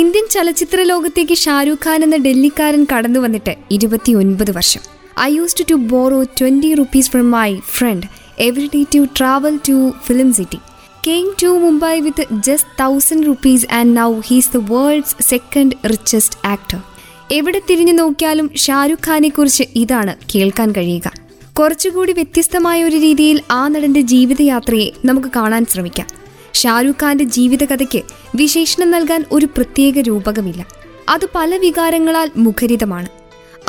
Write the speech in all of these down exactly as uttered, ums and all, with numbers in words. Indian ചലച്ചിത്ര ലോകത്തേക്ക് ഷാരൂഖ് ഖാൻ എന്ന ഡൽഹിക്കാരൻ കടന്നു വന്നിട്ട് ഇരുപത്തിയൊൻപത് വർഷം. I used to borrow twenty rupees from my friend every day to travel to film city. Came to Mumbai with just thousand rupees and now he's the world's second richest actor. എവിടെ തിരിഞ്ഞു നോക്കിയാലും ഷാരൂഖ് ഖാനെക്കുറിച്ച് ഇതാണ് കേൾക്കാൻ കഴിയുക. കുറച്ചുകൂടി വ്യത്യസ്തമായ ഒരു രീതിയിൽ ആ നടൻ്റെ ജീവിതയാത്രയെ നമുക്ക് കാണാൻ ശ്രമിക്കാം. ഷാരൂഖ് ഖാൻ്റെ ജീവിതകഥയ്ക്ക് വിശേഷണം നൽകാൻ ഒരു പ്രത്യേക രൂപകമില്ല. അത് പല വികാരങ്ങളാൽ മുഖരിതമാണ്.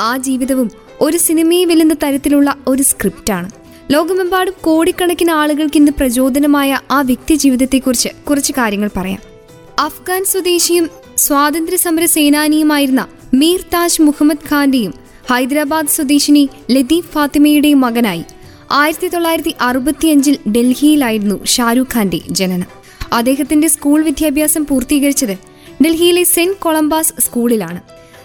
ആ ജീവിതവും ഒരു സിനിമയെ വെല്ലുന്ന തരത്തിലുള്ള ഒരു സ്ക്രിപ്റ്റാണ്. ലോകമെമ്പാടും കോടിക്കണക്കിന് ആളുകൾക്ക് ഇന്ന് പ്രചോദനമായ ആ വ്യക്തി ജീവിതത്തെക്കുറിച്ച് കുറച്ച് കാര്യങ്ങൾ പറയാം. അഫ്ഗാൻ സ്വദേശിയും സ്വാതന്ത്ര്യ സമര സേനാനിയുമായിരുന്ന മീർ താജ് മുഹമ്മദ് ഖാന്റെയും ഹൈദരാബാദ് സ്വദേശിനി ലതീഫ് ഫാത്തിമയുടെയും മകനായി ആയിരത്തി തൊള്ളായിരത്തി അറുപത്തിയഞ്ചിൽ ഡൽഹിയിലായിരുന്നു ഷാരൂഖ് ഖാന്റെ ജനനം. അദ്ദേഹത്തിന്റെ സ്കൂൾ വിദ്യാഭ്യാസം പൂർത്തീകരിച്ചത് ഡൽഹിയിലെ സെന്റ് കൊളംബസ് സ്കൂളിലാണ്.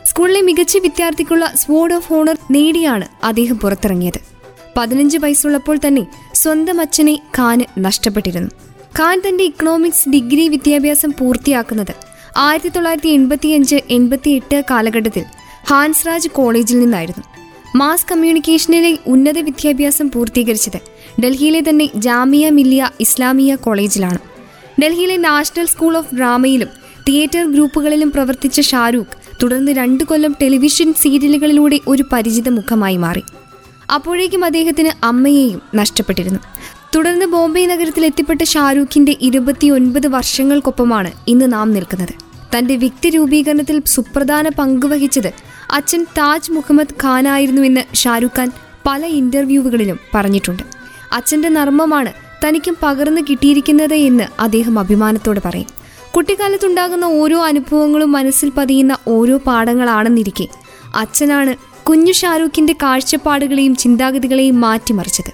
സ്കൂളിലെ മികച്ച വിദ്യാർത്ഥിക്കുള്ള സ്വാർഡ് ഓഫ് ഹോണർ നേടിയാണ് അദ്ദേഹം പുറത്തിറങ്ങിയത്. പതിനഞ്ച് വയസ്സുള്ളപ്പോൾ തന്നെ സ്വന്തം അച്ഛനെ ഖാന് നഷ്ടപ്പെട്ടിരുന്നു. ഖാൻ തന്റെ ഇക്കണോമിക്സ് ഡിഗ്രി വിദ്യാഭ്യാസം പൂർത്തിയാക്കുന്നത് ആയിരത്തി തൊള്ളായിരത്തി എൺപത്തിയഞ്ച് എൺപത്തി എട്ട് കാലഘട്ടത്തിൽ ഹാൻസ് രാജ് കോളേജിൽ നിന്നായിരുന്നു. മാസ് കമ്മ്യൂണിക്കേഷനിലെ ഉന്നത വിദ്യാഭ്യാസം പൂർത്തീകരിച്ചത് ഡൽഹിയിലെ തന്നെ ജാമിയ മില്ലിയ ഇസ്ലാമിയ കോളേജിലാണ്. ഡൽഹിയിലെ നാഷണൽ സ്കൂൾ ഓഫ് ഡ്രാമയിലും തിയേറ്റർ ഗ്രൂപ്പുകളിലും പ്രവർത്തിച്ച ഷാരൂഖ് തുടർന്ന് രണ്ടു കൊല്ലം ടെലിവിഷൻ സീരിയലുകളിലൂടെ ഒരു പരിചിത മുഖമായി മാറി. അപ്പോഴേക്കും അദ്ദേഹത്തിന് അമ്മയെയും നഷ്ടപ്പെട്ടിരുന്നു. തുടർന്ന് ബോംബെ നഗരത്തിൽ എത്തിപ്പെട്ട ഷാരൂഖിന്റെ ഇരുപത്തിയൊൻപത് വർഷങ്ങൾക്കൊപ്പമാണ് ഇന്ന് നാം നിൽക്കുന്നത്. തന്റെ വ്യക്തി രൂപീകരണത്തിൽ സുപ്രധാന പങ്കുവഹിച്ചത് അച്ഛൻ താജ് മുഹമ്മദ് ഖാനായിരുന്നുവെന്ന് ഷാരൂഖ് ഖാൻ പല ഇന്റർവ്യൂവുകളിലും പറഞ്ഞിട്ടുണ്ട്. അച്ഛൻ്റെ നർമ്മമാണ് തനിക്കും പകർന്നു കിട്ടിയിരിക്കുന്നത് എന്ന് അദ്ദേഹം അഭിമാനത്തോടെ പറയും. കുട്ടിക്കാലത്തുണ്ടാകുന്ന ഓരോ അനുഭവങ്ങളും മനസ്സിൽ പതിയുന്ന ഓരോ പാഠങ്ങളാണെന്നിരിക്കെ അച്ഛനാണ് കുഞ്ഞു ഷാരൂഖിന്റെ കാഴ്ചപ്പാടുകളെയും ചിന്താഗതികളെയും മാറ്റിമറിച്ചത്.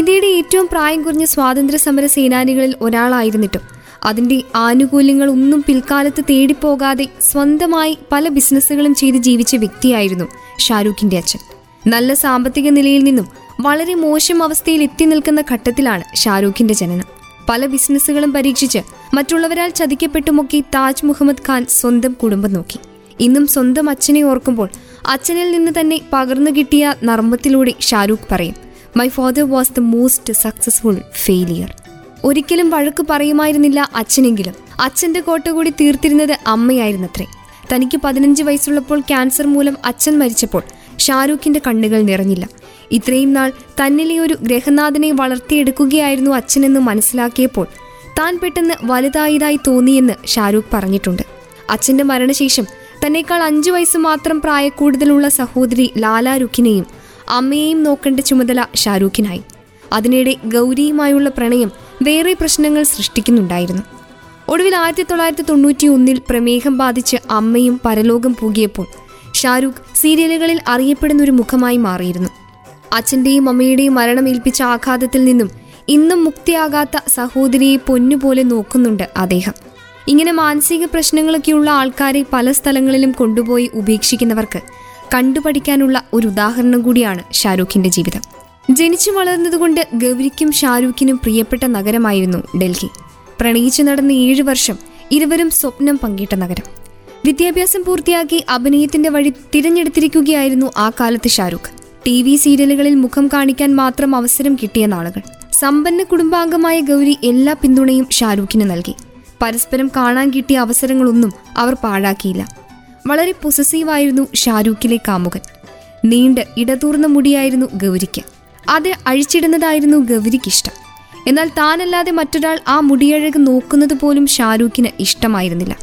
ഇന്ത്യയുടെ ഏറ്റവും പ്രായം കുറഞ്ഞ സ്വാതന്ത്ര്യ സമര സേനാനികളിൽ ഒരാളായിരുന്നിട്ടും അതിൻ്റെ ആനുകൂല്യങ്ങളൊന്നും പിൽക്കാലത്ത് തേടിപ്പോകാതെ സ്വന്തമായി പല ബിസിനസ്സുകളും ചെയ്ത് ജീവിച്ച വ്യക്തിയായിരുന്നു ഷാരൂഖിന്റെ അച്ഛൻ. നല്ല സാമ്പത്തിക നിലയിൽ നിന്നും വളരെ മോശം അവസ്ഥയിൽ എത്തി നിൽക്കുന്ന ഘട്ടത്തിലാണ് ഷാരൂഖിന്റെ ജനനം. പല ബിസിനസ്സുകളും പരീക്ഷിച്ച് മറ്റുള്ളവരാൽ ചതിക്കപ്പെട്ടുമൊക്കെ താജ് മുഹമ്മദ് ഖാൻ സ്വന്തം കുടുംബം നോക്കി. ഇന്നും സ്വന്തം അച്ഛനെ ഓർക്കുമ്പോൾ അച്ഛനിൽ നിന്ന് തന്നെ പകർന്നു കിട്ടിയ നർമ്മത്തിലൂടെ ഷാരൂഖ് പറയും, my father was the most successful failure. ഒരിക്കലും വഴക്ക് പറയുമായിരുന്നില്ല അച്ഛനെങ്കിലും അച്ഛൻ്റെ കോട്ട കൂടി തീർത്തിരുന്നത് അമ്മയായിരുന്നത്രേ. തനിക്ക് പതിനഞ്ച് വയസ്സുള്ളപ്പോൾ ക്യാൻസർ മൂലം അച്ഛൻ മരിച്ചപ്പോൾ ഷാരൂഖിന്റെ കണ്ണുകൾ നിറഞ്ഞില്ല. ഇത്രയും നാൾ തന്നിലെ ഒരു ഗ്രഹനാഥനെ വളർത്തിയെടുക്കുകയായിരുന്നു അച്ഛനെന്ന് മനസ്സിലാക്കിയപ്പോൾ താൻ പെട്ടെന്ന് വലുതായതായി തോന്നിയെന്ന് ഷാരൂഖ് പറഞ്ഞിട്ടുണ്ട്. അച്ഛൻ്റെ മരണശേഷം തന്നെക്കാൾ അഞ്ചു വയസ്സ് മാത്രം പ്രായക്കൂടുതലുള്ള സഹോദരി ലാലാ രുഖിനെയും അമ്മയെയും നോക്കേണ്ട ചുമതല ഷാരൂഖിനായി. അതിനിടെ ഗൗരിയുമായുള്ള പ്രണയം വേറെ പ്രശ്നങ്ങൾ സൃഷ്ടിക്കുന്നുണ്ടായിരുന്നു. ഒടുവിൽ ആയിരത്തി തൊള്ളായിരത്തി തൊണ്ണൂറ്റി ഒന്നിൽ പ്രമേഹം ബാധിച്ച് അമ്മയും പരലോകം പൂകിയപ്പോൾ ഷാരൂഖ് സീരിയലുകളിൽ അറിയപ്പെടുന്ന ഒരു മുഖമായി മാറിയിരുന്നു. അച്ഛൻ്റെയും അമ്മയുടെയും മരണമേൽപ്പിച്ച ആഘാതത്തിൽ നിന്നും ഇന്നും മുക്തിയാകാത്ത സഹോദരിയെ പൊന്നുപോലെ നോക്കുന്നുണ്ട് അദ്ദേഹം. ഇങ്ങനെ മാനസിക പ്രശ്നങ്ങളൊക്കെയുള്ള ആൾക്കാരെ പല സ്ഥലങ്ങളിലും കൊണ്ടുപോയി ഉപേക്ഷിക്കുന്നവർക്ക് കണ്ടുപഠിക്കാനുള്ള ഒരു ഉദാഹരണം കൂടിയാണ് ഷാരൂഖിൻ്റെ ജീവിതം. ജനിച്ചു വളർന്നതുകൊണ്ട് ഗൗരിക്കും ഷാരൂഖിനും പ്രിയപ്പെട്ട നഗരമായിരുന്നു ഡൽഹി. പ്രണയിച്ചു നടന്ന ഏഴു വർഷം ഇരുവരും സ്വപ്നം പങ്കിട്ട നഗരം. വിദ്യാഭ്യാസം പൂർത്തിയാക്കി അഭിനയത്തിന്റെ വഴി തിരഞ്ഞെടുത്തിരിക്കുകയായിരുന്നു ആ കാലത്ത് ഷാരൂഖ്. ടി വി സീരിയലുകളിൽ മുഖം കാണിക്കാൻ മാത്രം അവസരം കിട്ടിയ നാളുകൾ. സമ്പന്ന കുടുംബാംഗമായ ഗൗരി എല്ലാ പിന്തുണയും ഷാരൂഖിന് നൽകി. പരസ്പരം കാണാൻ കിട്ടിയ അവസരങ്ങളൊന്നും അവർ പാഴാക്കിയില്ല. വളരെ പൊസസീവായിരുന്നു ഷാരൂഖിലെ കാമുകൻ. നീണ്ട് ഇടതൂർന്ന മുടിയായിരുന്നു ഗൗരിക്ക്. അത് അഴിച്ചിടുന്നതായിരുന്നു ഗൗരിക്കിഷ്ടം. എന്നാൽ താനല്ലാതെ മറ്റൊരാൾ ആ മുടിയഴക് നോക്കുന്നത് പോലും ഷാരൂഖിന് ഇഷ്ടമായിരുന്നില്ല.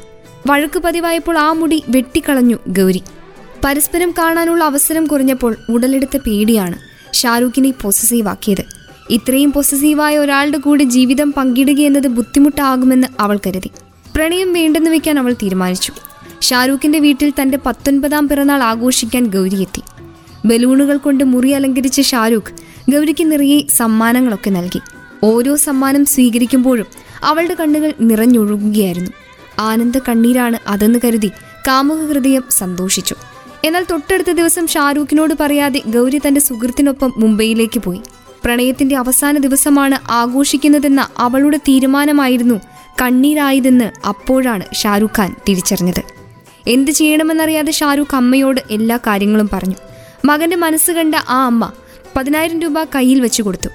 വഴക്ക് പതിവായപ്പോൾ ആ മുടി വെട്ടിക്കളഞ്ഞു ഗൗരി. പരസ്പരം കാണാനുള്ള അവസരം കുറഞ്ഞപ്പോൾ ഉടലെടുത്ത പേടിയാണ് ഷാരൂഖിനെ പൊസസീവാക്കിയത്. ഇത്രയും പൊസസീവായ ഒരാളുടെ കൂടെ ജീവിതം പങ്കിടുകയെന്നത് ബുദ്ധിമുട്ടാകുമെന്ന് അവൾ കരുതി. പ്രണയം വേണ്ടെന്ന് വെക്കാൻ അവൾ തീരുമാനിച്ചു. ഷാരൂഖിന്റെ വീട്ടിൽ തന്റെ പത്തൊൻപതാം പിറന്നാൾ ആഘോഷിക്കാൻ ഗൗരിയെത്തി. ബലൂണുകൾ കൊണ്ട് മുറി അലങ്കരിച്ച ഷാരൂഖ് ഗൗരിക്ക് നിറയെ സമ്മാനങ്ങളൊക്കെ നൽകി. ഓരോ സമ്മാനം സ്വീകരിക്കുമ്പോഴും അവളുടെ കണ്ണുകൾ നിറഞ്ഞൊഴുകുകയായിരുന്നു. ആനന്ദ കണ്ണീരാണ് അതെന്ന് കരുതി കാമുക ഹൃദയം സന്തോഷിച്ചു. എന്നാൽ തൊട്ടടുത്ത ദിവസം ഷാരൂഖിനോട് പറയാതെ ഗൗരി തന്റെ സുഹൃത്തിനൊപ്പം മുംബൈയിലേക്ക് പോയി. പ്രണയത്തിന്റെ അവസാന ദിവസമാണ് ആഘോഷിക്കുന്നതെന്ന അവളുടെ തീരുമാനമായിരുന്നു കണ്ണീരായതെന്ന് അപ്പോഴാണ് ഷാരൂഖ് ഖാൻ തിരിച്ചറിഞ്ഞത്. എന്ത് ചെയ്യണമെന്നറിയാതെ ഷാരൂഖ് അമ്മയോട് എല്ലാ കാര്യങ്ങളും പറഞ്ഞു. മകൻ്റെ മനസ്സ് കണ്ട ആ അമ്മ പതിനായിരം രൂപ കയ്യിൽ വെച്ച് കൊടുത്തു.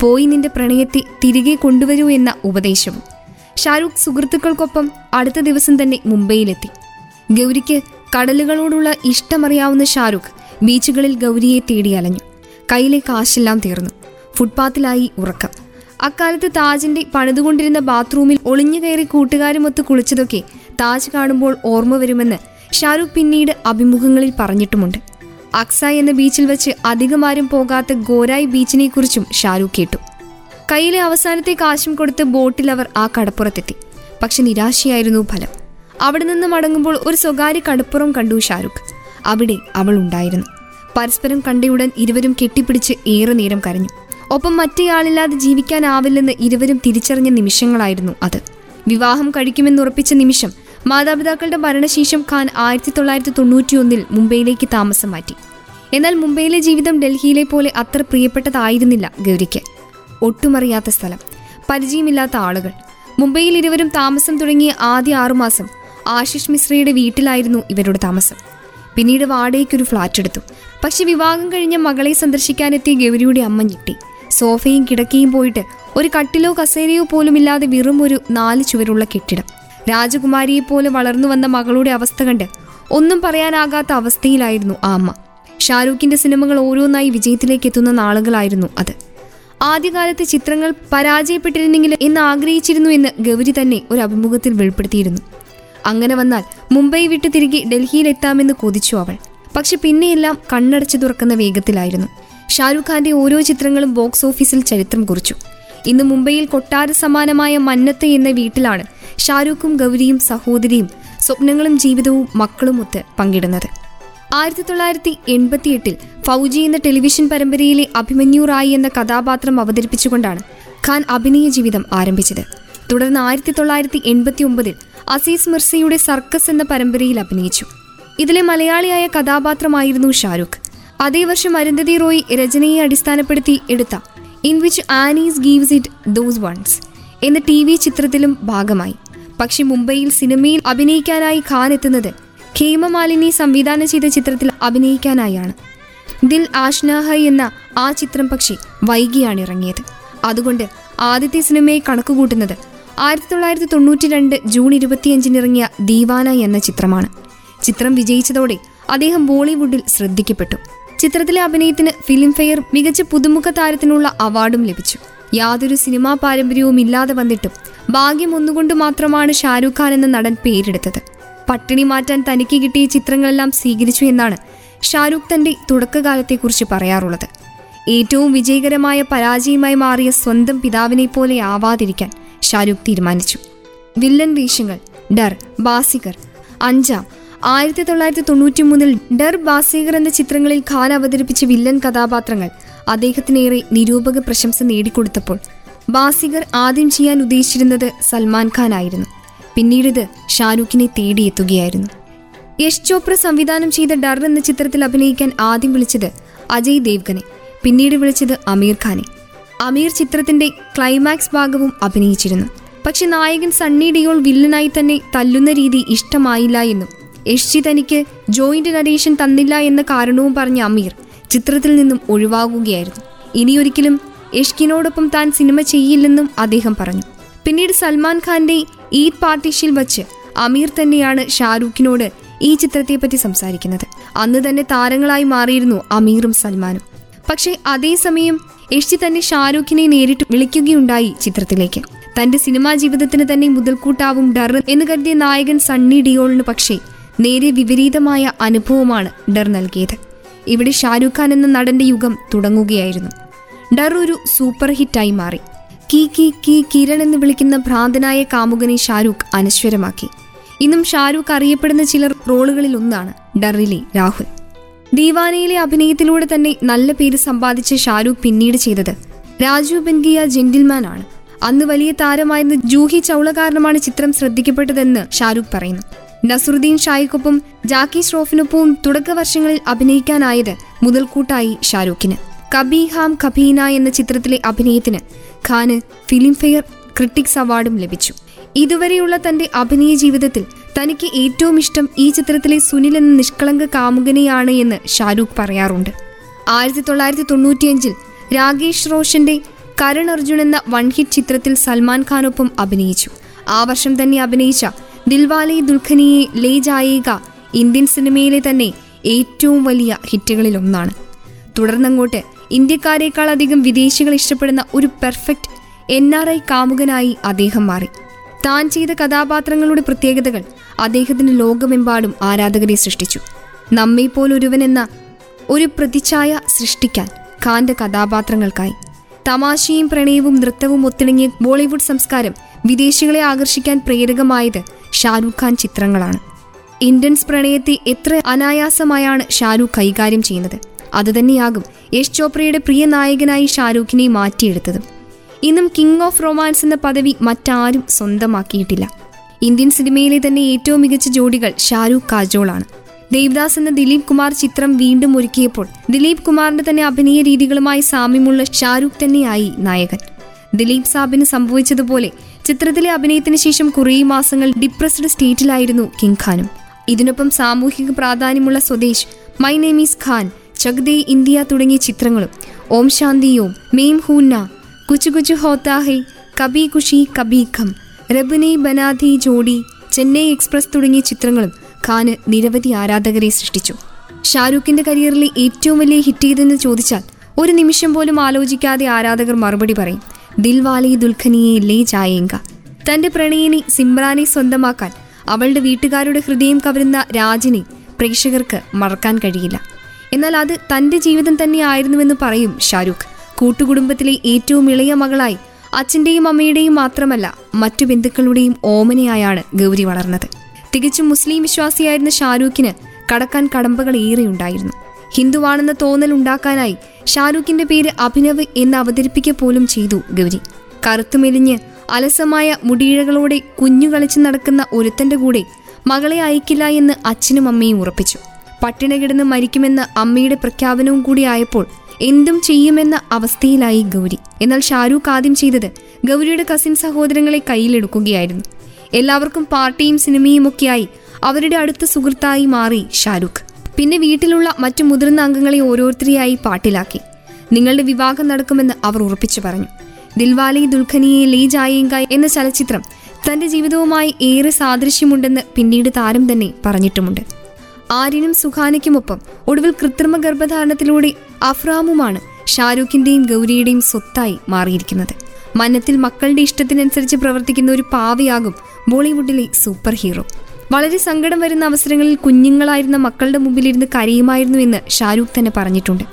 പോയി നിന്റെ പ്രണയത്തെ തിരികെ കൊണ്ടുവരൂ എന്ന ഉപദേശവും. ഷാരൂഖ് സുഹൃത്തുക്കൾക്കൊപ്പം അടുത്ത ദിവസം തന്നെ മുംബൈയിലെത്തി. ഗൗരിക്ക് കടലുകളോടുള്ള ഇഷ്ടമറിയാവുന്ന ഷാരൂഖ് ബീച്ചുകളിൽ ഗൗരിയെ തേടി അലഞ്ഞു. കയ്യിലെ കാശെല്ലാം തീർന്നു. ഫുട്പാത്തിലായി ഉറക്കം. അക്കാലത്ത് താജിന്റെ പണിതുകൊണ്ടിരുന്ന ബാത്റൂമിൽ ഒളിഞ്ഞു കയറി കൂട്ടുകാരുമൊത്ത് കുളിച്ചതൊക്കെ താജ് കാണുമ്പോൾ ഓർമ്മ വരുമെന്ന് ഷാരൂഖ് പിന്നീട് അഭിമുഖങ്ങളിൽ പറഞ്ഞിട്ടുമുണ്ട്. അക്സായ് എന്ന ബീച്ചിൽ വെച്ച് അധികമാരും പോകാത്ത ഗോരായ് ബീച്ചിനെ കുറിച്ചും ഷാരൂഖ് കേട്ടു. കയ്യിലെ അവസാനത്തെ കാശും കൊടുത്ത് ബോട്ടിൽ അവർ ആ കടപ്പുറത്തെത്തി. പക്ഷെ നിരാശയായിരുന്നു ഫലം. അവിടെ നിന്ന് മടങ്ങുമ്പോൾ ഒരു സ്വകാര്യ കടപ്പുറം കണ്ടു ഷാരൂഖ്. അവിടെ അവൾ ഉണ്ടായിരുന്നു. പരസ്പരം കണ്ടയുടൻ ഇരുവരും കെട്ടിപ്പിടിച്ച് ഏറെ നേരം കരഞ്ഞു. ഒപ്പം മറ്റേയാളില്ലാതെ ജീവിക്കാനാവില്ലെന്ന് ഇരുവരും തിരിച്ചറിഞ്ഞ നിമിഷങ്ങളായിരുന്നു അത്. വിവാഹം കഴിക്കുമെന്നുറപ്പിച്ച നിമിഷം മാതാപിതാക്കളുടെ ഭരണശേഷം ഖാൻ ആയിരത്തി തൊള്ളായിരത്തി തൊണ്ണൂറ്റി ഒന്നിൽ മുംബൈയിലേക്ക് താമസം മാറ്റി. എന്നാൽ മുംബൈയിലെ ജീവിതം ഡൽഹിയിലെ പോലെ അത്ര പ്രിയപ്പെട്ടതായിരുന്നില്ല ഗൗരിക്ക്. ഒട്ടുമറിയാത്ത സ്ഥലം, പരിചയമില്ലാത്ത ആളുകൾ. മുംബൈയിൽ ഇരുവരും താമസം തുടങ്ങിയ ആദ്യ ആറുമാസം ആശിഷ് മിശ്രയുടെ വീട്ടിലായിരുന്നു ഇവരുടെ താമസം. പിന്നീട് വാടകയ്ക്കൊരു ഫ്ളാറ്റ് എടുത്തു. പക്ഷെ വിവാഹം കഴിഞ്ഞ മകളെ സന്ദർശിക്കാനെത്തിയ ഗൗരിയുടെ അമ്മ ഞെട്ടി. സോഫയും കിടക്കയും പോയിട്ട് ഒരു കട്ടിലോ കസേരയോ പോലുമില്ലാതെ വെറും ഒരു നാല് ചുവരുള്ള കെട്ടിടം. രാജകുമാരിയെപ്പോലെ വളർന്നു വന്ന മകളുടെ അവസ്ഥ കണ്ട് ഒന്നും പറയാനാകാത്ത അവസ്ഥയിലായിരുന്നു ആ അമ്മ. ഷാരൂഖിന്റെ സിനിമകൾ ഓരോന്നായി വിജയത്തിലേക്ക് എത്തുന്ന നാളുകളായിരുന്നു അത്. ആദ്യകാലത്ത് ചിത്രങ്ങൾ പരാജയപ്പെട്ടിരുന്നെങ്കിൽ എന്ന് ആഗ്രഹിച്ചിരുന്നു എന്ന് ഗൗരി തന്നെ ഒരു അഭിമുഖത്തിൽ വെളിപ്പെടുത്തിയിരുന്നു. അങ്ങനെ വന്നാൽ മുംബൈ വിട്ട് തിരികെ ഡൽഹിയിലെത്താമെന്ന് കൊതിച്ചു അവൾ. പക്ഷെ പിന്നെയെല്ലാം കണ്ണടച്ചു തുറക്കുന്ന വേഗത്തിലായിരുന്നു. ഷാരൂഖ് ഖാന്റെ ഓരോ ചിത്രങ്ങളും ബോക്സ് ഓഫീസിൽ ചരിത്രം കുറിച്ചു. ഇന്ന് മുംബൈയിൽ കൊട്ടാര സമാനമായ മന്നത്ത് എന്ന വീട്ടിലാണ് ഷാരൂഖും ഗൗരിയും സഹോദരിയും സ്വപ്നങ്ങളും ജീവിതവും മക്കളുമൊത്ത് പങ്കിടുന്നത്. ആയിരത്തി തൊള്ളായിരത്തി എൺപത്തി എട്ടിൽ ഫൗജി എന്ന ടെലിവിഷൻ പരമ്പരയിലെ അഭിമന്യു റായി എന്ന കഥാപാത്രം അവതരിപ്പിച്ചുകൊണ്ടാണ് ഖാൻ അഭിനയ ജീവിതം ആരംഭിച്ചത്. തുടർന്ന് ആയിരത്തി തൊള്ളായിരത്തി എൺപത്തി ഒമ്പതിൽ അസീസ് മിർസയുടെ സർക്കസ് എന്ന പരമ്പരയിൽ അഭിനയിച്ചു. ഇതിലെ മലയാളിയായ കഥാപാത്രമായിരുന്നു ഷാരൂഖ്. അതേ വർഷം അരുന്ധതി റോയ് രചനയെ അടിസ്ഥാനപ്പെടുത്തി എടുത്ത in which Annie gives it those ones എന്ന ടി വി ചിത്രത്തിലും ഭാഗമായി. പക്ഷെ മുംബൈയിൽ സിനിമയിൽ അഭിനയിക്കാനായി ഖാൻ എത്തുന്നത് ഹേമ മാലിനി സംവിധാനം ചെയ്ത ചിത്രത്തിൽ അഭിനയിക്കാനായാണ്. ദിൽ ആഷ്ന ഹൈ എന്ന ആ ചിത്രം പക്ഷേ വൈകിയാണ് ഇറങ്ങിയത്. അതുകൊണ്ട് ആദ്യത്തെ സിനിമയെ കണക്കുകൂട്ടുന്നത് ആയിരത്തി തൊള്ളായിരത്തി തൊണ്ണൂറ്റി രണ്ട് ജൂൺ ഇരുപത്തിയഞ്ചിനിറങ്ങിയ ദീവാന എന്ന ചിത്രമാണ്. ചിത്രം വിജയിച്ചതോടെ അദ്ദേഹം ബോളിവുഡിൽ ശ്രദ്ധിക്കപ്പെട്ടു. ചിത്രത്തിലെ അഭിനയത്തിന് ഫിലിംഫെയർ മികച്ച പുതുമുഖ താരത്തിനുള്ള അവാർഡും ലഭിച്ചു. യാതൊരു സിനിമാ പാരമ്പര്യവും ഇല്ലാതെ വന്നിട്ടും ഭാഗ്യം ഒന്നുകൊണ്ട് മാത്രമാണ് ഷാരൂഖ് ഖാൻ എന്ന നടൻ പേരെടുത്തത്. പട്ടിണി മാറ്റാൻ തനിക്ക് കിട്ടിയ ചിത്രങ്ങളെല്ലാം സ്വീകരിച്ചു എന്നാണ് ഷാരൂഖ് തന്റെ തുടക്കകാലത്തെക്കുറിച്ച് പറയാറുള്ളത്. ഏറ്റവും വിജയകരമായ പരാജയമായി മാറിയ സ്വന്തം പിതാവിനെ പോലെ ആവാതിരിക്കാൻ ഷാരൂഖ് തീരുമാനിച്ചു. വില്ലൻ വേഷങ്ങൾ ഡർ, ബാസിഗർ, അഞ്ചാം ആയിരത്തി തൊള്ളായിരത്തി തൊണ്ണൂറ്റി മൂന്നിൽ ഡർ, ബാസിഗർ എന്ന ചിത്രങ്ങളിൽ ഖാൻ അവതരിപ്പിച്ച വില്ലൻ കഥാപാത്രങ്ങൾ അദ്ദേഹത്തിനേറെ നിരൂപക പ്രശംസ നേടിക്കൊടുത്തപ്പോൾ ബാസിഗർ ആദ്യം ചെയ്യാൻ ഉദ്ദേശിച്ചിരുന്നത് സൽമാൻ ഖാൻ ആയിരുന്നു. പിന്നീടിത് ഷാരൂഖിനെ തേടിയെത്തുകയായിരുന്നു. യശ് ചോപ്ര സംവിധാനം ചെയ്ത ഡർ എന്ന ചിത്രത്തിൽ അഭിനയിക്കാൻ ആദ്യം വിളിച്ചത് അജയ് ദേവ്ഗനെ, പിന്നീട് വിളിച്ചത് അമീർ ഖാനെ. അമീർ ചിത്രത്തിന്റെ ക്ലൈമാക്സ് ഭാഗവും അഭിനയിച്ചിരുന്നു. പക്ഷെ നായകൻ സണ്ണി ഡിയോൾ വില്ലനായി തന്നെ തല്ലുന്ന രീതി ഇഷ്ടമായില്ല എന്നും യഷ്ജി തനിക്ക് ജോയിന്റ് നരേഷൻ തന്നില്ല എന്ന കാരണവും പറഞ്ഞ അമീർ ചിത്രത്തിൽ നിന്നും ഒഴിവാകുകയായിരുന്നു. ഇനിയൊരിക്കലും യഷ്കിനോടൊപ്പം താൻ സിനിമ ചെയ്യില്ലെന്നും അദ്ദേഹം പറഞ്ഞു. പിന്നീട് സൽമാൻ ഖാന്റെ ഈദ് പാർട്ടീഷിൽ വച്ച് അമീർ തന്നെയാണ് ഷാരൂഖിനോട് ഈ ചിത്രത്തെപ്പറ്റി സംസാരിക്കുന്നത്. അന്ന് തന്നെ താരങ്ങളായി മാറിയിരുന്നു അമീറും സൽമാനും. പക്ഷേ അതേസമയം യഷ്ജി തന്നെ ഷാരൂഖിനെ നേരിട്ട് വിളിക്കുകയുണ്ടായി ചിത്രത്തിലേക്ക്. തന്റെ സിനിമാ ജീവിതത്തിന് തന്നെ മുതൽക്കൂട്ടാവും ഡർ എന്ന് കരുതിയ നായകൻ സണ്ണി ഡിയോളിന് പക്ഷേ നേരെ വിപരീതമായ അനുഭവമാണ് ഡർ നൽകിയത്. ഇവിടെ ഷാരൂഖ് ഖാൻ എന്ന നടന്റെ യുഗം തുടങ്ങുകയായിരുന്നു. ഡർ ഒരു സൂപ്പർ ഹിറ്റായി മാറി. കീ കീ കീ കിരൺ എന്ന് വിളിക്കുന്ന ഭ്രാന്തനായ കാമുകനെ ഷാരൂഖ് അനശ്വരമാക്കി. ഇന്നും ഷാരൂഖ് അറിയപ്പെടുന്ന ചില റോളുകളിൽ ഒന്നാണ് ഡറിലെ രാഹുൽ. ദീവാനയിലെ അഭിനയത്തിലൂടെ തന്നെ നല്ല പേര് സമ്പാദിച്ച ഷാരൂഖ് പിന്നീട് ചെയ്തത് രാജു ബൻഗിയ ജെന്റിൽമാൻ ആണ്. അന്ന് വലിയ താരമായിരുന്ന ജൂഹി ചൗള കാരണമാണ് ചിത്രം ശ്രദ്ധിക്കപ്പെട്ടതെന്ന് ഷാരൂഖ് പറയുന്നു. നസീറുദ്ദീൻ ഷായ്ക്കൊപ്പം ജാക്കി ഷ്രോഫിനൊപ്പവും തുടക്കവർഷങ്ങളിൽ അഭിനയിക്കാനായത് മുതൽക്കൂട്ടായി ഷാരൂഖിന്. കഭി ഹാം കഭി നാ എന്ന ചിത്രത്തിലെ അഭിനയത്തിന് ഖാന് ഫിലിംഫെയർ ക്രിട്ടിക്സ് അവാർഡും ലഭിച്ചു. ഇതുവരെയുള്ള തന്റെ അഭിനയ ജീവിതത്തിൽ തനിക്ക് ഏറ്റവും ഇഷ്ടം ഈ ചിത്രത്തിലെ സുനിൽ എന്ന നിഷ്കളങ്ക കാമുകനെയാണ് എന്ന് ഷാരൂഖ് പറയാറുണ്ട്. ആയിരത്തി തൊള്ളായിരത്തി തൊണ്ണൂറ്റിയഞ്ചിൽ രാകേഷ് റോഷന്റെ കരൺ അർജുൻ എന്ന വൺ ഹിറ്റ് ചിത്രത്തിൽ സൽമാൻ ഖാനൊപ്പം അഭിനയിച്ചു. ആ വർഷം തന്നെ അഭിനയിച്ച ദിൽവാലെ ദുൽഹനിയെ ലേ ജായേഗ ഇന്ത്യൻ സിനിമയിലെ തന്നെ ഏറ്റവും വലിയ ഹിറ്റുകളിലൊന്നാണ്. തുടർന്നങ്ങോട്ട് ഇന്ത്യക്കാരേക്കാൾ അധികം വിദേശികൾ ഇഷ്ടപ്പെടുന്ന ഒരു പെർഫെക്റ്റ് എൻ ആർ ഐ കാമുകനായി അദ്ദേഹം മാറി. താൻ ചെയ്ത കഥാപാത്രങ്ങളുടെ പ്രത്യേകതകൾ അദ്ദേഹത്തിന് ലോകമെമ്പാടും ആരാധകരെ സൃഷ്ടിച്ചു. നമ്മെപ്പോലൊരുവൻ എന്ന ഒരു പ്രതിച്ഛായ സൃഷ്ടിക്കാൻ ഖാന്റെ കഥാപാത്രങ്ങൾക്കായി തമാശയും പ്രണയവും നൃത്തവും ഒത്തിണങ്ങിയ ബോളിവുഡ് സംസ്കാരം വിദേശികളെ ആകർഷിക്കാൻ പ്രേരകമായത് ഷാരൂഖ് ഖാൻ ചിത്രങ്ങളാണ്. ഇന്ത്യൻ പ്രണയത്തെ എത്ര അനായാസമായാണ് ഷാരൂഖ് കൈകാര്യം ചെയ്യുന്നത്. അതുതന്നെയാകും യശ് ചോപ്രയുടെ പ്രിയ നായകനായി ഷാരൂഖിനെ മാറ്റിയെടുത്തത്. ഇന്നും കിങ് ഓഫ് റൊമാൻസ് എന്ന പദവി മറ്റാരും സ്വന്തമാക്കിയിട്ടില്ല. ഇന്ത്യൻ സിനിമയിലെ തന്നെ ഏറ്റവും മികച്ച ജോഡികൾ ഷാരൂഖ് കാജോളാണ്. ദേവദാസ് എന്ന ദിലീപ് കുമാർ ചിത്രം വീണ്ടും ഒരുക്കിയപ്പോൾ ദിലീപ് കുമാറിന്റെ തന്നെ അഭിനയ രീതികളുമായി സാമ്യമുള്ള ഷാരൂഖ് തന്നെയായി നായകൻ. ദിലീപ് സാബിന് സംഭവിച്ചതുപോലെ ചിത്രത്തിലെ അഭിനയത്തിന് ശേഷം കുറേ മാസങ്ങൾ ഡിപ്രസ്ഡ് സ്റ്റേറ്റിലായിരുന്നു കിങ് ഖാനും. ഇതിനൊപ്പം സാമൂഹിക പ്രാധാന്യമുള്ള Swades, my name is Khan, Chak De India തുടങ്ങിയ ചിത്രങ്ങളും ഓം ശാന്തി ഓം, മേം ഹൂന്ന, കുച്ചു കുച്ചു ഹോത്താ ഹെ, കബി ഖുഷി കബി ഖം, റബ്നെ ബനാധി ജോഡി, ചെന്നൈ എക്സ്പ്രസ് തുടങ്ങിയ ചിത്രങ്ങളും ഖാന് നിരവധി ആരാധകരെ സൃഷ്ടിച്ചു. ഷാരൂഖിന്റെ കരിയറിലെ ഏറ്റവും വലിയ ഹിറ്റ് ഏതെന്ന് ചോദിച്ചാൽ ഒരു നിമിഷം പോലും ആലോചിക്കാതെ ആരാധകർ മറുപടി പറയും ദിൽവാലെ ദുൽഖനിയെ ലേ ജായേങ്ക. തന്റെ പ്രണയിനി സിമ്രാനെ സ്വന്തമാക്കാൻ അവളുടെ വീട്ടുകാരുടെ ഹൃദയം കവരുന്ന രാജിനെ പ്രേക്ഷകർക്ക് മറക്കാൻ കഴിയില്ല. എന്നാൽ അത് തന്റെ ജീവിതം തന്നെയായിരുന്നുവെന്ന് പറയും ഷാരൂഖ്. കൂട്ടുകുടുംബത്തിലെ ഏറ്റവും ഇളയ മകളായി അച്ഛൻ്റെയും അമ്മയുടെയും മാത്രമല്ല മറ്റു ബന്ധുക്കളുടെയും ഓമനയായാണ് ഗൗരി വളർന്നത്. തികച്ചും മുസ്ലിം വിശ്വാസിയായിരുന്ന ഷാരൂഖിന് കടക്കാൻ കടമ്പകൾ ഏറെയുണ്ടായിരുന്നു. ഹിന്ദുവാണെന്ന തോന്നൽ ഉണ്ടാക്കാനായി ഷാരൂഖിന്റെ പേര് അഭിനവ് എന്ന് അവതരിപ്പിക്കുക പോലും ചെയ്തു ഗൗരി. കറുത്തുമെലിഞ്ഞ് അലസമായ മുടിയിഴകളോടെ കുഞ്ഞു കളിച്ചു നടക്കുന്ന ഒരുത്തന്റെ കൂടെ മകളെ അയക്കില്ല എന്ന് അച്ഛനും അമ്മയും ഉറപ്പിച്ചു. പട്ടിണി കിടന്ന് മരിക്കുമെന്ന അമ്മയുടെ പ്രഖ്യാപനവും കൂടിയായപ്പോൾ എന്തും ചെയ്യുമെന്ന അവസ്ഥയിലായി ഗൗരി. എന്നാൽ ഷാരൂഖ് ആദ്യം ചെയ്തത് ഗൗരിയുടെ കസിൻ സഹോദരങ്ങളെ കയ്യിലെടുക്കുകയായിരുന്നു. എല്ലാവർക്കും പാർട്ടിയും സിനിമയും ഒക്കെയായി അവരുടെ അടുത്ത സുഹൃത്തായി മാറി ഷാരൂഖ്. പിന്നെ വീട്ടിലുള്ള മറ്റു മുതിർന്ന അംഗങ്ങളെ ഓരോരുത്തരെയായി പാട്ടിലാക്കി. നിങ്ങളുടെ വിവാഹം നടക്കുമെന്ന് അവർ ഉറപ്പിച്ചു പറഞ്ഞു. ദിൽവാലെ ദുൽഖനിയെ ലേ ജായേങ്ക എന്ന ചലച്ചിത്രം തന്റെ ജീവിതവുമായി ഏറെ സാദൃശ്യമുണ്ടെന്ന് പിന്നീട് താരം തന്നെ പറഞ്ഞിട്ടുമുണ്ട്. ആര്യനും സുഖാനയ്ക്കുമൊപ്പം ഒടുവിൽ കൃത്രിമ ഗർഭധാരണത്തിലൂടെ അഫ്രാമുമാണ് ഷാരൂഖിന്റെയും ഗൗരിയുടെയും സ്വത്തായി മാറിയിരിക്കുന്നത്. മന്നത്തിൽ മക്കളുടെ ഇഷ്ടത്തിനനുസരിച്ച് പ്രവർത്തിക്കുന്ന ഒരു പാവയാകും ബോളിവുഡിലെ സൂപ്പർ ഹീറോ. വളരെ സങ്കടം വരുന്ന അവസരങ്ങളിൽ കുഞ്ഞുങ്ങളായിരുന്ന മക്കളുടെ മുമ്പിലിരുന്ന് കരയുമായിരുന്നു എന്ന് ഷാരൂഖ് തന്നെ പറഞ്ഞിട്ടുണ്ട്.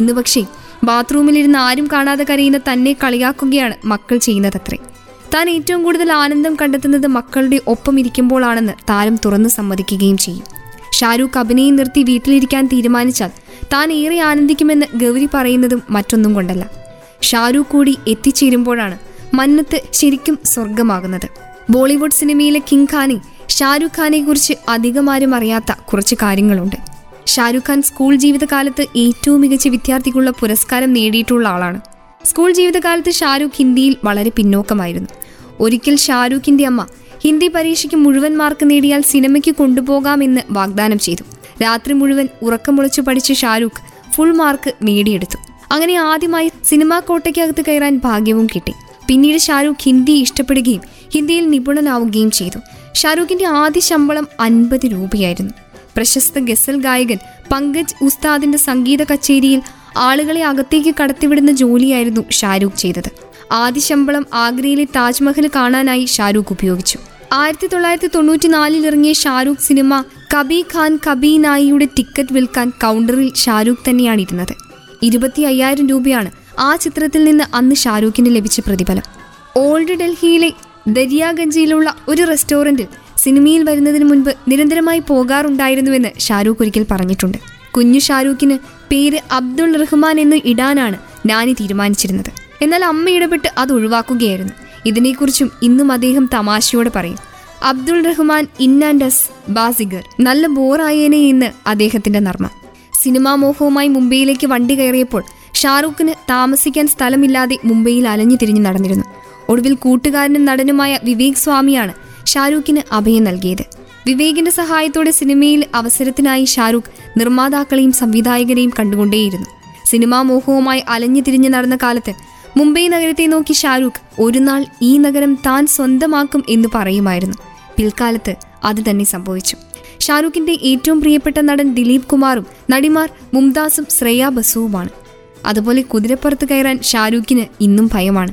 ഇന്ന് പക്ഷേ ബാത്റൂമിലിരുന്ന് ആരും കാണാതെ കരയുന്ന തന്നെ കളിയാക്കുകയാണ് മക്കൾ ചെയ്യുന്നതത്രേ. താൻ ഏറ്റവും കൂടുതൽ ആനന്ദം കണ്ടെത്തുന്നത് മക്കളുടെ ഒപ്പം ഇരിക്കുമ്പോഴാണെന്ന് താരം തുറന്നു സമ്മതിക്കുകയും ചെയ്യും. ഷാരൂഖ് അഭിനയം നിർത്തി വീട്ടിലിരിക്കാൻ തീരുമാനിച്ചാൽ താൻ ഏറെ ആനന്ദിക്കുമെന്ന് ഗൗരി പറയുന്നതും മറ്റൊന്നും കൊണ്ടല്ല. ഷാരൂഖ് കൂടി എത്തിച്ചേരുമ്പോഴാണ് മന്നത്ത് ശരിക്കും സ്വർഗമാകുന്നത്. ബോളിവുഡ് സിനിമയിലെ കിങ് ഖാനെ ഷാരൂഖ് ഖാനെ കുറിച്ച് അധികമാരും അറിയാത്ത കുറച്ച് കാര്യങ്ങളുണ്ട്. ഷാരൂഖ് ഖാൻ സ്കൂൾ ജീവിതകാലത്ത് ഏറ്റവും മികച്ച വിദ്യാർത്ഥിക്കുള്ള പുരസ്കാരം നേടിയിട്ടുള്ള ആളാണ്. സ്കൂൾ ജീവിതകാലത്ത് ഷാരൂഖ് ഹിന്ദിയിൽ വളരെ പിന്നോക്കമായിരുന്നു. ഒരിക്കൽ ഷാരൂഖിന്റെ അമ്മ ഹിന്ദി പരീക്ഷയ്ക്ക് മുഴുവൻ മാർക്ക് നേടിയാൽ സിനിമയ്ക്ക് കൊണ്ടുപോകാമെന്ന് വാഗ്ദാനം ചെയ്തു. രാത്രി മുഴുവൻ ഉറക്കമുളച്ചു പഠിച്ച് ഷാരൂഖ് ഫുൾ മാർക്ക് നേടിയെടുത്തു. അങ്ങനെ ആദ്യമായി സിനിമാ കോട്ടയ്ക്കകത്ത് കയറാൻ ഭാഗ്യവും കിട്ടി. പിന്നീട് ഷാരൂഖ് ഹിന്ദി ഇഷ്ടപ്പെടുകയും ഹിന്ദിയിൽ നിപുണനാവുകയും ചെയ്തു. ഷാരൂഖിന്റെ ആദ്യ ശമ്പളം അൻപത് രൂപയായിരുന്നു. പ്രശസ്ത ഗസൽ ഗായകൻ പങ്കജ് ഉസ്താദിന്റെ സംഗീത കച്ചേരിയിൽ ആളുകളെ അകത്തേക്ക് കടത്തിവിടുന്ന ജോലിയായിരുന്നു ഷാരൂഖ് ചെയ്തത്. ആദ്യ ശമ്പളം ആഗ്രയിലെ താജ്മഹൽ കാണാനായി ഷാരൂഖ് ഉപയോഗിച്ചു. ആയിരത്തി തൊള്ളായിരത്തി തൊണ്ണൂറ്റി നാലിൽ ഇറങ്ങിയ ഷാരൂഖ് സിനിമ കബി ഖാൻ കബി നായിയുടെ ടിക്കറ്റ് വിൽക്കാൻ കൗണ്ടറിൽ ഷാരൂഖ് തന്നെയാണ് ഇരുന്നത്. ഇരുപത്തി അയ്യായിരം രൂപയാണ് ആ ചിത്രത്തിൽ നിന്ന് അന്ന് ഷാരൂഖിന് ലഭിച്ച പ്രതിഫലം. ഓൾഡ് ഡൽഹിയിലെ ദരിയാഗഞ്ചിയിലുള്ള ഒരു റെസ്റ്റോറൻറ്റിൽ സിനിമയിൽ വരുന്നതിന് മുൻപ് നിരന്തരമായി പോകാറുണ്ടായിരുന്നുവെന്ന് ഷാരൂഖ് ഒരിക്കൽ പറഞ്ഞിട്ടുണ്ട്. കുഞ്ഞു ഷാരൂഖിന് പേര് അബ്ദുൾ റഹ്മാൻ എന്ന് ഇടാനാണ് നാനി തീരുമാനിച്ചിരുന്നത്. എന്നാൽ അമ്മ ഇടപെട്ട് അത് ഒഴിവാക്കുകയായിരുന്നു. ഇതിനെക്കുറിച്ചും ഇന്നും അദ്ദേഹം തമാശയോടെ പറയും, അബ്ദുൾ റഹ്മാൻ ഇന്നാൻഡസ് ബാസിഗർ, നല്ല ബോറായേനെ എന്ന് അദ്ദേഹത്തിന്റെ നർമ്മം. സിനിമാ മോഹവുമായി മുംബൈയിലേക്ക് വണ്ടി കയറിയപ്പോൾ ഷാരൂഖിന് താമസിക്കാൻ സ്ഥലമില്ലാതെ മുംബൈയിൽ അലഞ്ഞു തിരിഞ്ഞു നടന്നിരുന്നു. ഒടുവിൽ കൂട്ടുകാരനും നടനുമായ വിവേക് സ്വാമിയാണ് ഷാരൂഖിന് അഭയം നൽകിയത്. വിവേകിന്റെ സഹായത്തോടെ സിനിമയിൽ അവസരത്തിനായി ഷാരൂഖ് നിർമ്മാതാക്കളെയും സംവിധായകരെയും കണ്ടുകൊണ്ടേയിരുന്നു. സിനിമാ മോഹവുമായി അലഞ്ഞു തിരിഞ്ഞു നടന്ന കാലത്ത് മുംബൈ നഗരത്തെ നോക്കി ഷാരൂഖ് ഒരു നാൾ ഈ നഗരം താൻ സ്വന്തമാക്കും എന്ന് പറയുമായിരുന്നു. പിൽക്കാലത്ത് അത് തന്നെ സംഭവിച്ചു. ഷാരൂഖിന്റെ ഏറ്റവും പ്രിയപ്പെട്ട നടൻ ദിലീപ് കുമാറും നടിമാർ മുംതാസും ശ്രേയാ ബസുവുമാണ്. അതുപോലെ കുതിരപ്പുറത്ത് കയറാൻ ഷാരൂഖിന് ഇന്നും ഭയമാണ്.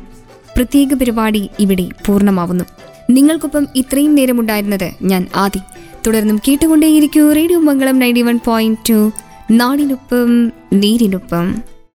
പ്രത്യേക പരിപാടി ഇവിടെ പൂർണ്ണമാവുന്നു. നിങ്ങൾക്കൊപ്പം ഇത്രയും നേരമുണ്ടായിരുന്നത് ഞാൻ ആദി. തുടർന്നും കേട്ടുകൊണ്ടേയിരിക്കൂ radio Mangalam ninety one point two, നാടിനൊപ്പം നേരിനൊപ്പം.